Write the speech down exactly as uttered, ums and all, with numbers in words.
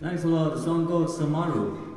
Thanks a lot. The song called Samaroh.